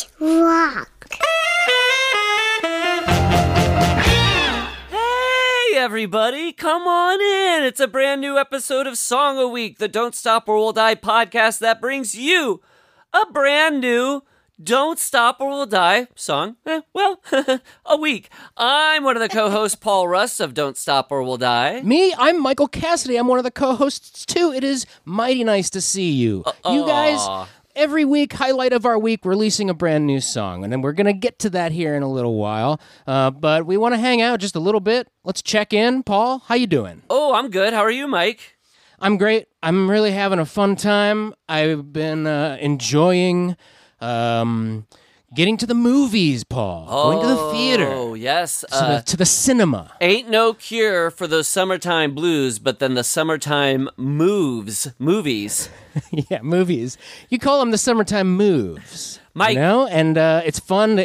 Let's rock. Hey, everybody, come on in. It's a brand new episode of Song a Week, the Don't Stop or We'll Die podcast that brings you a brand new Don't Stop or We'll Die song, a week. I'm one of the co-hosts, Paul Rust of Don't Stop or We'll Die. Me? I'm Michael Cassidy. I'm one of the co-hosts, too. It is mighty nice to see you. You guys, every week, highlight of our week, releasing a brand new song. And then we're going to get to that here in a little while. But we want to hang out just a little bit. Let's check in. Paul, how you doing? Oh, I'm good. How are you, Mike? I'm great. I'm really having a fun time. I've been enjoying... getting to the movies, Paul. Going to the theater. Oh, yes. To the cinema. Ain't no cure for those summertime blues, but then the summertime moves. Movies. Yeah, movies. You call them the summertime moves. Mike. You know? And it's fun.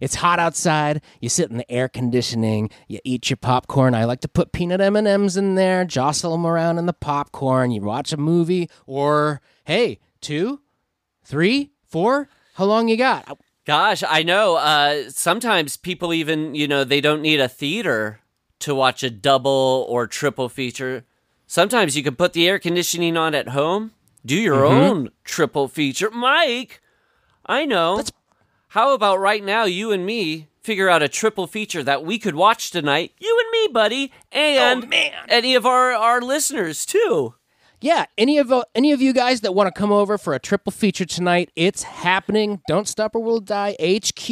It's hot outside. You sit in the air conditioning. You eat your popcorn. I like to put peanut M&Ms in there, jostle them around in the popcorn. You watch a movie or, hey, 2, 3... 4? How long you got? Gosh, I know. Sometimes people even, they don't need a theater to watch a double or triple feature. Sometimes you can put the air conditioning on at home, do your own triple feature. Mike, I know. How about right now, you and me figure out a triple feature that we could watch tonight, you and me, buddy, and any of our listeners, too. Yeah, any of you guys that want to come over for a triple feature tonight, it's happening. Don't Stop or We'll Die HQ.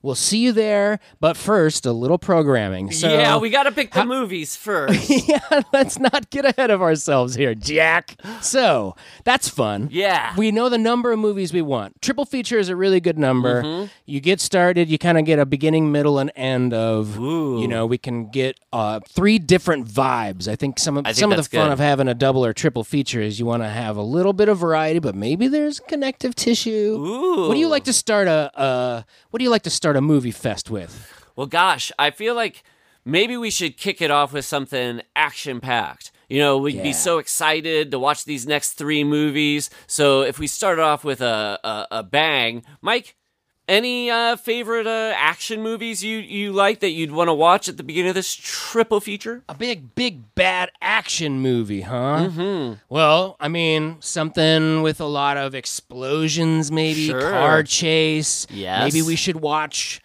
We'll see you there. But first, a little programming. So, yeah, we got to pick the movies first. Yeah, let's not get ahead of ourselves here, Jack. So, that's fun. Yeah. We know the number of movies we want. Triple feature is a really good number. Mm-hmm. You get started, you kind of get a beginning, middle, and end of, we can get 3 different vibes. I think some of the fun of having a double or triple feature is you want to have a little bit of variety, but maybe there's connective tissue. Ooh. What do you like to start a movie fest with? Well, gosh, I feel like maybe we should kick it off with something action-packed. We'd be so excited to watch these next 3 movies. So if we start off with a bang, Mike, any favorite action movies you like that you'd want to watch at the beginning of this triple feature? A big, bad action movie, huh? Mm-hmm. Well, I mean, something with a lot of explosions, maybe, car chase. Yes. Maybe we should watch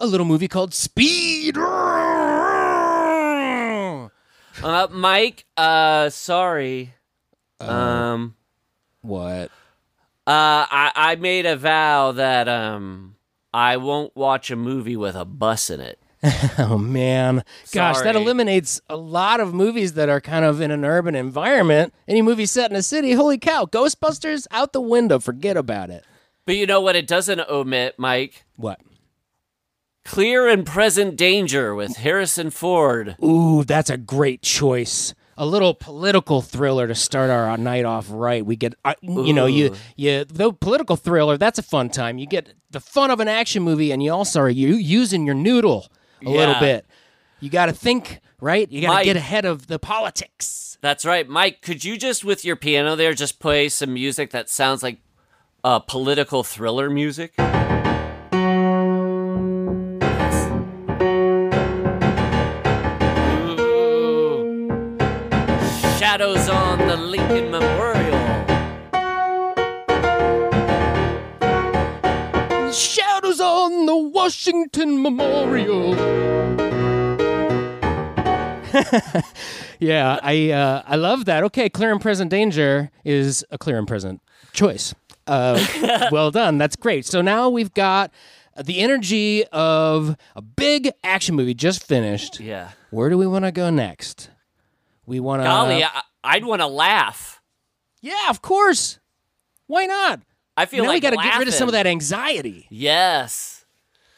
a little movie called Speed. Mike, sorry. What? I made a vow that I won't watch a movie with a bus in it. Oh, man. Gosh, sorry. That eliminates a lot of movies that are kind of in an urban environment. Any movie set in a city, holy cow, Ghostbusters, out the window, forget about it. But you know what it doesn't omit, Mike? What? Clear and Present Danger with Harrison Ford. Ooh, that's a great choice. A little political thriller to start our night off right. We get, the political thriller, that's a fun time. You get the fun of an action movie, and you also are using your noodle a little bit. You got to think, right? You got to get ahead of the politics. That's right. Mike, could you just, with your piano there, just play some music that sounds like political thriller music? Shadows on the Lincoln Memorial. Shadows on the Washington Memorial. Yeah, I love that. Okay, Clear and Present Danger is a clear and present choice. Well done. That's great. So now we've got the energy of a big action movie just finished. Yeah. Where do we want to go next? We want to. Golly, I'd want to laugh. Yeah, of course. Why not? I feel like we got to get rid of some of that anxiety. Yes.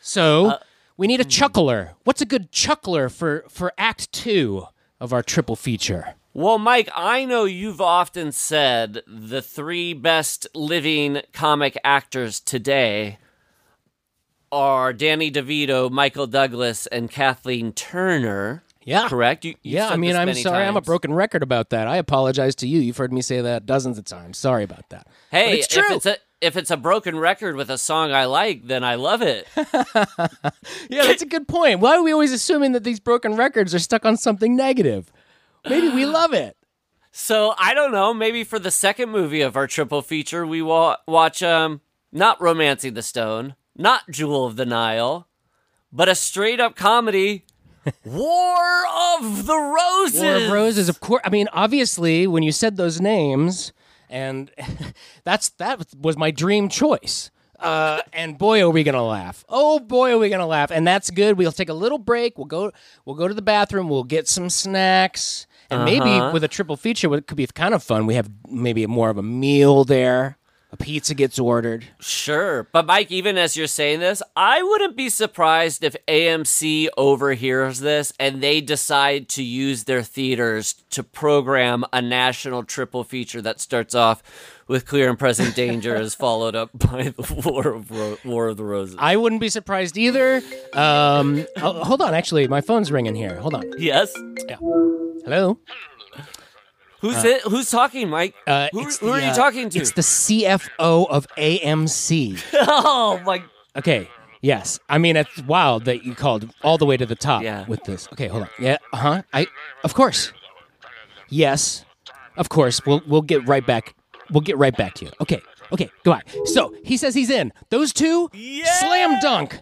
So we need a chuckler. What's a good chuckler for Act 2 of our triple feature? Well, Mike, I know you've often said the 3 best living comic actors today are Danny DeVito, Michael Douglas, and Kathleen Turner. Yeah. Correct? You I mean, I'm sorry. Times. I'm a broken record about that. I apologize to you. You've heard me say that dozens of times. Sorry about that. Hey, but it's true. If it's a broken record with a song I like, then I love it. Yeah, that's a good point. Why are we always assuming that these broken records are stuck on something negative? Maybe we love it. So, I don't know. Maybe for the second movie of our triple feature, we watch not Romancing the Stone, not Jewel of the Nile, but a straight-up comedy... War of the Roses. War of Roses, of course. I mean, obviously, when you said those names, and that was my dream choice. And boy, are we gonna laugh! Oh boy, are we gonna laugh! And that's good. We'll take a little break. We'll go to the bathroom. We'll get some snacks, and maybe with a triple feature, it could be kind of fun. We have maybe more of a meal there. A pizza gets ordered. Sure. But, Mike, even as you're saying this, I wouldn't be surprised if AMC overhears this and they decide to use their theaters to program a national triple feature that starts off with Clear and Present Danger is followed up by the War of the Roses. I wouldn't be surprised either. Hold on. Actually, my phone's ringing here. Hold on. Yes? Yeah. Hello? Who's talking, Mike? Who are you talking to? It's the CFO of AMC. Oh, my. Okay, yes. I mean, it's wild that you called all the way to the top with this. Okay, hold on. Yeah, uh-huh. Of course. Yes, of course. We'll get right back. We'll get right back to you. Okay, goodbye. So, he says he's in. Those two, slam dunk.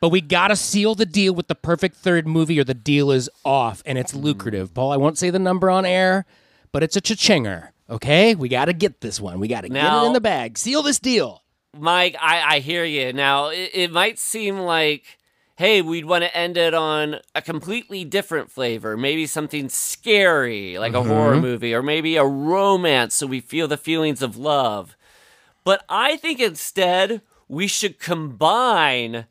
But we gotta seal the deal with the perfect third movie or the deal is off, and it's lucrative. Paul, I won't say the number on air. But it's a cha-chinger, okay? We got to get this one. We got to get it in the bag. Seal this deal. Mike, I hear you. Now, it might seem like, hey, we'd want to end it on a completely different flavor. Maybe something scary, like a horror movie, or maybe a romance so we feel the feelings of love. But I think instead we should combine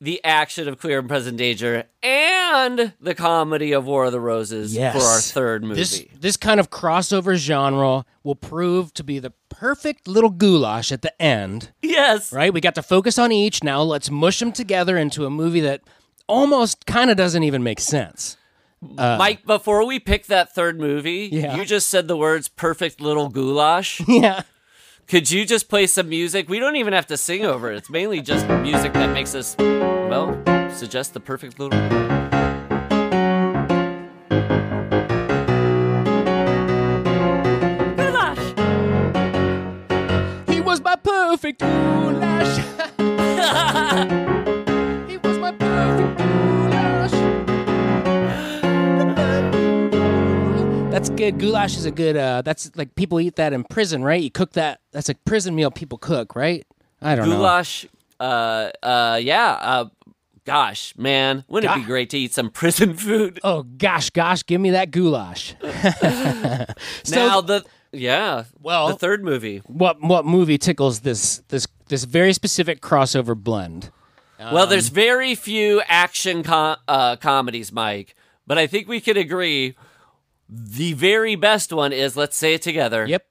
the action of Clear and Present Danger and the comedy of War of the Roses for our third movie. This kind of crossover genre will prove to be the perfect little goulash at the end. Yes. Right? We got to focus on each. Now let's mush them together into a movie that almost kind of doesn't even make sense. Mike, before we pick that third movie, you just said the words perfect little goulash. Yeah. Could you just play some music? We don't even have to sing over it. It's mainly just music that makes us, well, suggest the perfect little... Goulash! He was my perfect goulash. He was my perfect goulash. That's good. Goulash is a good, that's like people eat that in prison, right? You cook that. That's a prison meal people cook, right? I don't know. Goulash, gosh, man, wouldn't it be great to eat some prison food? Oh, gosh, give me that goulash. Well, the third movie. What movie tickles this very specific crossover blend? Well, there's very few action comedies, Mike, but I think we can agree the very best one is, let's say it together. Yep.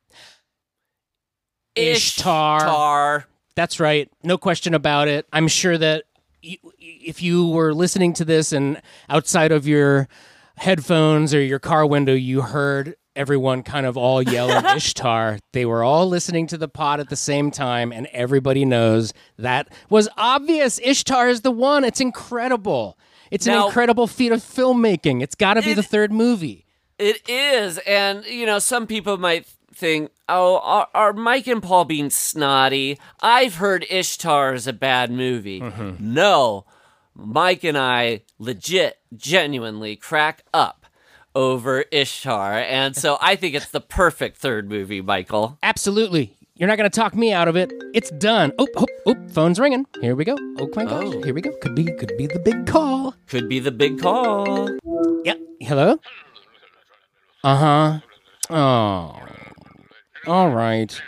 Ishtar. That's right. No question about it. I'm sure that if you were listening to this and outside of your headphones or your car window, you heard everyone kind of all yelling Ishtar. They were all listening to the pod at the same time, and everybody knows that was obvious. Ishtar is the one. It's incredible. It's an incredible feat of filmmaking. It's got to be the third movie. It is. And, you know, some people might think, oh, are Mike and Paul being snotty? I've heard Ishtar is a bad movie. Mm-hmm. No, Mike and I legit, genuinely crack up over Ishtar, and so I think it's the perfect third movie, Michael. Absolutely. You're not going to talk me out of it. It's done. Oh, phone's ringing. Here we go. Oh, my gosh. Here we go. Could be the big call. Could be the big call. Yeah. Hello? Uh-huh. Oh. All right.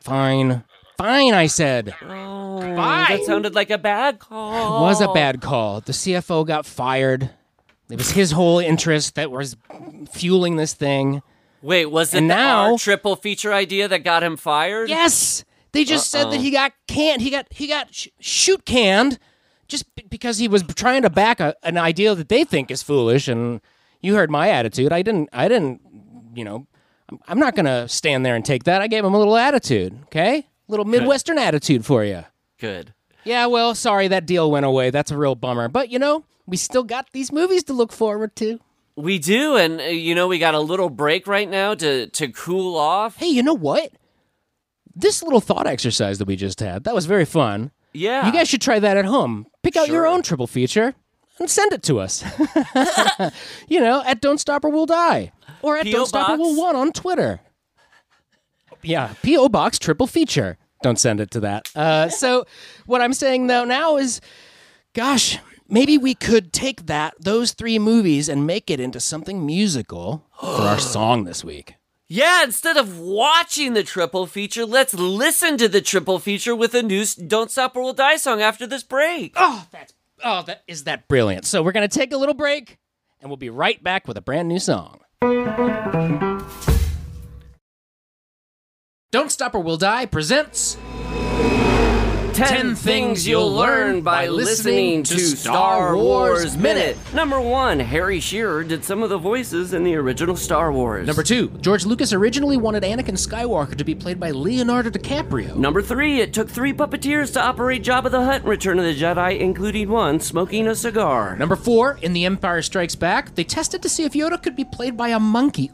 Fine, I said. Oh, bye. That sounded like a bad call. It was a bad call. The CFO got fired. It was his whole interest that was fueling this thing. Wait, was it our triple feature idea that got him fired? Yes. They just said that he got canned. He got shoot canned just because he was trying to back an idea that they think is foolish and You heard my attitude. I didn't, you know, I'm not going to stand there and take that. I gave him a little attitude, okay? A little Midwestern attitude for you. Good. Yeah, well, sorry, that deal went away. That's a real bummer. But, you know, we still got these movies to look forward to. We do, and, you know, we got a little break right now to cool off. Hey, you know what? This little thought exercise that we just had, that was very fun. Yeah. You guys should try that at home. Pick out your own triple feature and send it to us. You know, at Don't Stop or We'll Die. Or at Don't Stop or We'll One on Twitter. Yeah, P.O. Box triple feature. Don't send it to that. So what I'm saying, though, now is, gosh, maybe we could take those three movies and make it into something musical for our song this week. Yeah, instead of watching the triple feature, let's listen to the triple feature with a new Don't Stop or We'll Die song after this break. Oh, that is brilliant. So we're going to take a little break, and we'll be right back with a brand new song. Don't Stop or We'll Die presents 10 Things You'll Learn by Listening to Star Wars Minute. Number 1, Harry Shearer did some of the voices in the original Star Wars. Number 2, George Lucas originally wanted Anakin Skywalker to be played by Leonardo DiCaprio. Number 3, it took 3 puppeteers to operate Jabba the Hutt in Return of the Jedi, including one smoking a cigar. Number 4, in The Empire Strikes Back, they tested to see if Yoda could be played by a monkey.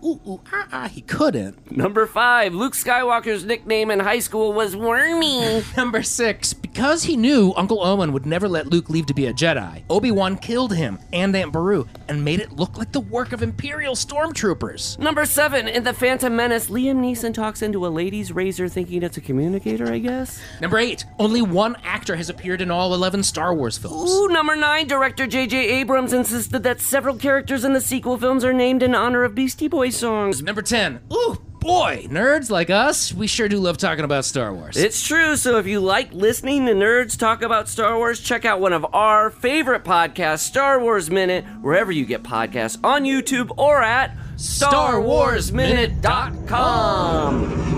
He couldn't. Number 5, Luke Skywalker's nickname in high school was Wormy. Number 6, because he knew Uncle Owen would never let Luke leave to be a Jedi, Obi Wan killed him and Aunt Beru and made it look like the work of Imperial stormtroopers. Number 7, in The Phantom Menace, Liam Neeson talks into a lady's razor thinking it's a communicator, I guess. Number 8, only one actor has appeared in all 11 Star Wars films. Ooh, number 9, director J.J. Abrams insisted that several characters in the sequel films are named in honor of Beastie Boy songs. Number 10, ooh, boy, nerds like us, we sure do love talking about Star Wars. It's true, so if you like listening to nerds talk about Star Wars, check out one of our favorite podcasts, Star Wars Minute, wherever you get podcasts, on YouTube or at StarWarsMinute.com.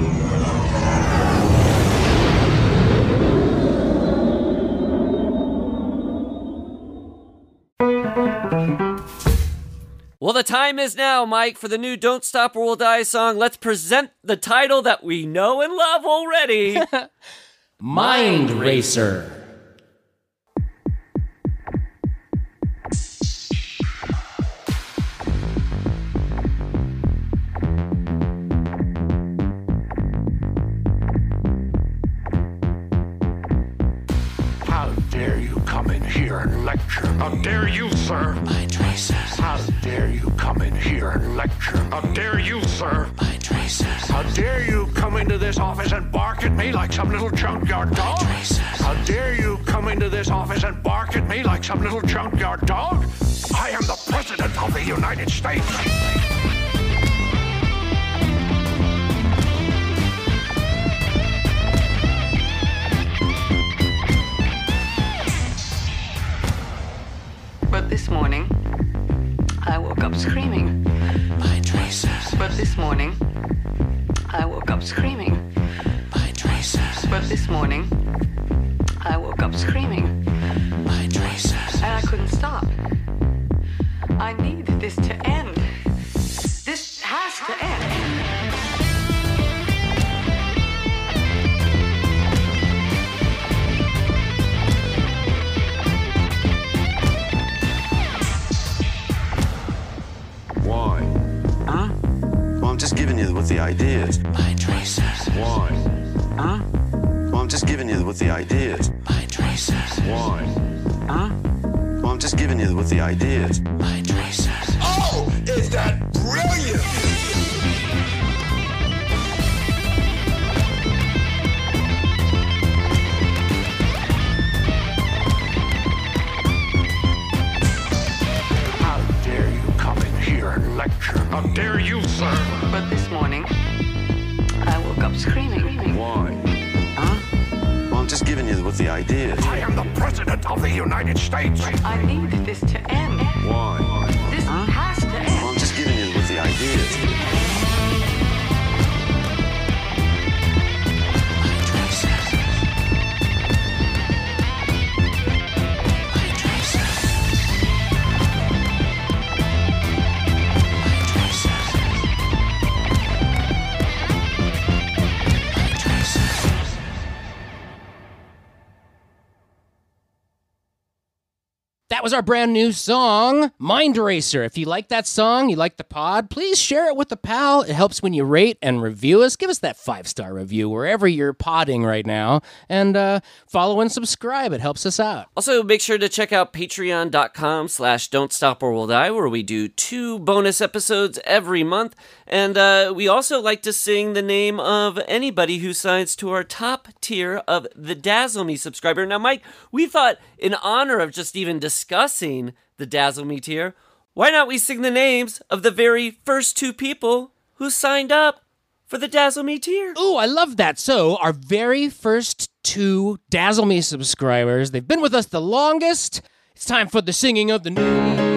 Well, the time is now, Mike, for the new Don't Stop or We'll Die song. Let's present the title that we know and love already. Mind Racer. How dare you come in here and lecture me? How dare you, sir? Mind Racer. How dare you come in here and lecture me? How dare you, sir? Mind Racer. How dare you come into this office and bark at me like some little junkyard dog? Mind Racer. How dare you come into this office and bark at me like some little junkyard dog? I am the President of the United States. But this morning, I woke up screaming. By Traces. But this morning, I woke up screaming. By Traces. But this morning, I woke up screaming. By Traces. And I couldn't stop. I need this to end. This has to end. Why? Huh? Well, I'm just giving you what the idea is. By Traces. Why? Huh? Well, I'm just giving you what the idea is. By Traces. Why? Huh? Well, I'm just giving you what the idea is. By Traces. Oh, is that brilliant? Lecture. How dare you, sir? But this morning, I woke up screaming. Why? Huh? Well, I'm just giving you what the idea is. I am the President of the United States. I need this to end. Why? This has to end. Well, I'm just giving you what the idea is. That was our brand new song, Mind Eraser. If you like that song, you like the pod, please share it with a pal. It helps when you rate and review us. Give us that 5-star review wherever you're podding right now. And follow and subscribe. It helps us out. Also, make sure to check out patreon.com/don'tstoporwilldie, where we do 2 bonus episodes every month. And we also like to sing the name of anybody who signs to our top tier of the Dazzle Me subscriber. Now, Mike, we thought in honor of just even discussing the Dazzle Me tier, why not we sing the names of the very first 2 people who signed up for the Dazzle Me tier? Ooh, I love that. So, our very first 2 Dazzle Me subscribers, they've been with us the longest. It's time for the singing of the name.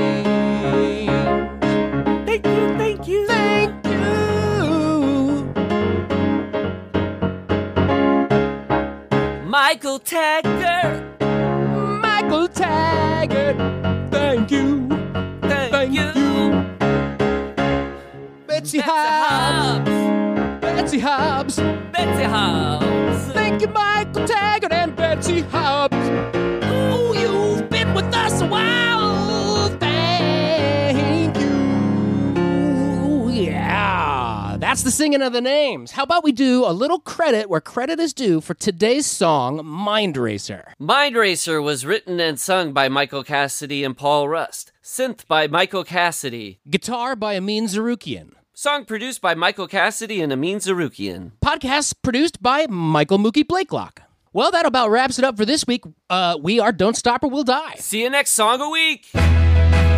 Thank you, thank you, thank you. Michael Taggart. Michael Taggart, thank you, thank you. Betsy Hobbs. Betsy Hobbs, Betsy Hobbs. Thank you, Michael Taggart and Betsy Hobbs. Oh, you've been with us a while. Thank you. Yeah, that's the singing of the names. How about we do a little credit where credit is due for today's song, Mind Eraser. Mind Eraser was written and sung by Michael Cassidy and Paul Rust. Synth by Michael Cassidy. Guitar by Amin Zarukian. Song produced by Michael Cassidy and Amin Zarukian. Podcast produced by Michael Mookie Blakelock. Well, that about wraps it up for this week. We are Don't Stop or We'll Die. See you next Song a Week.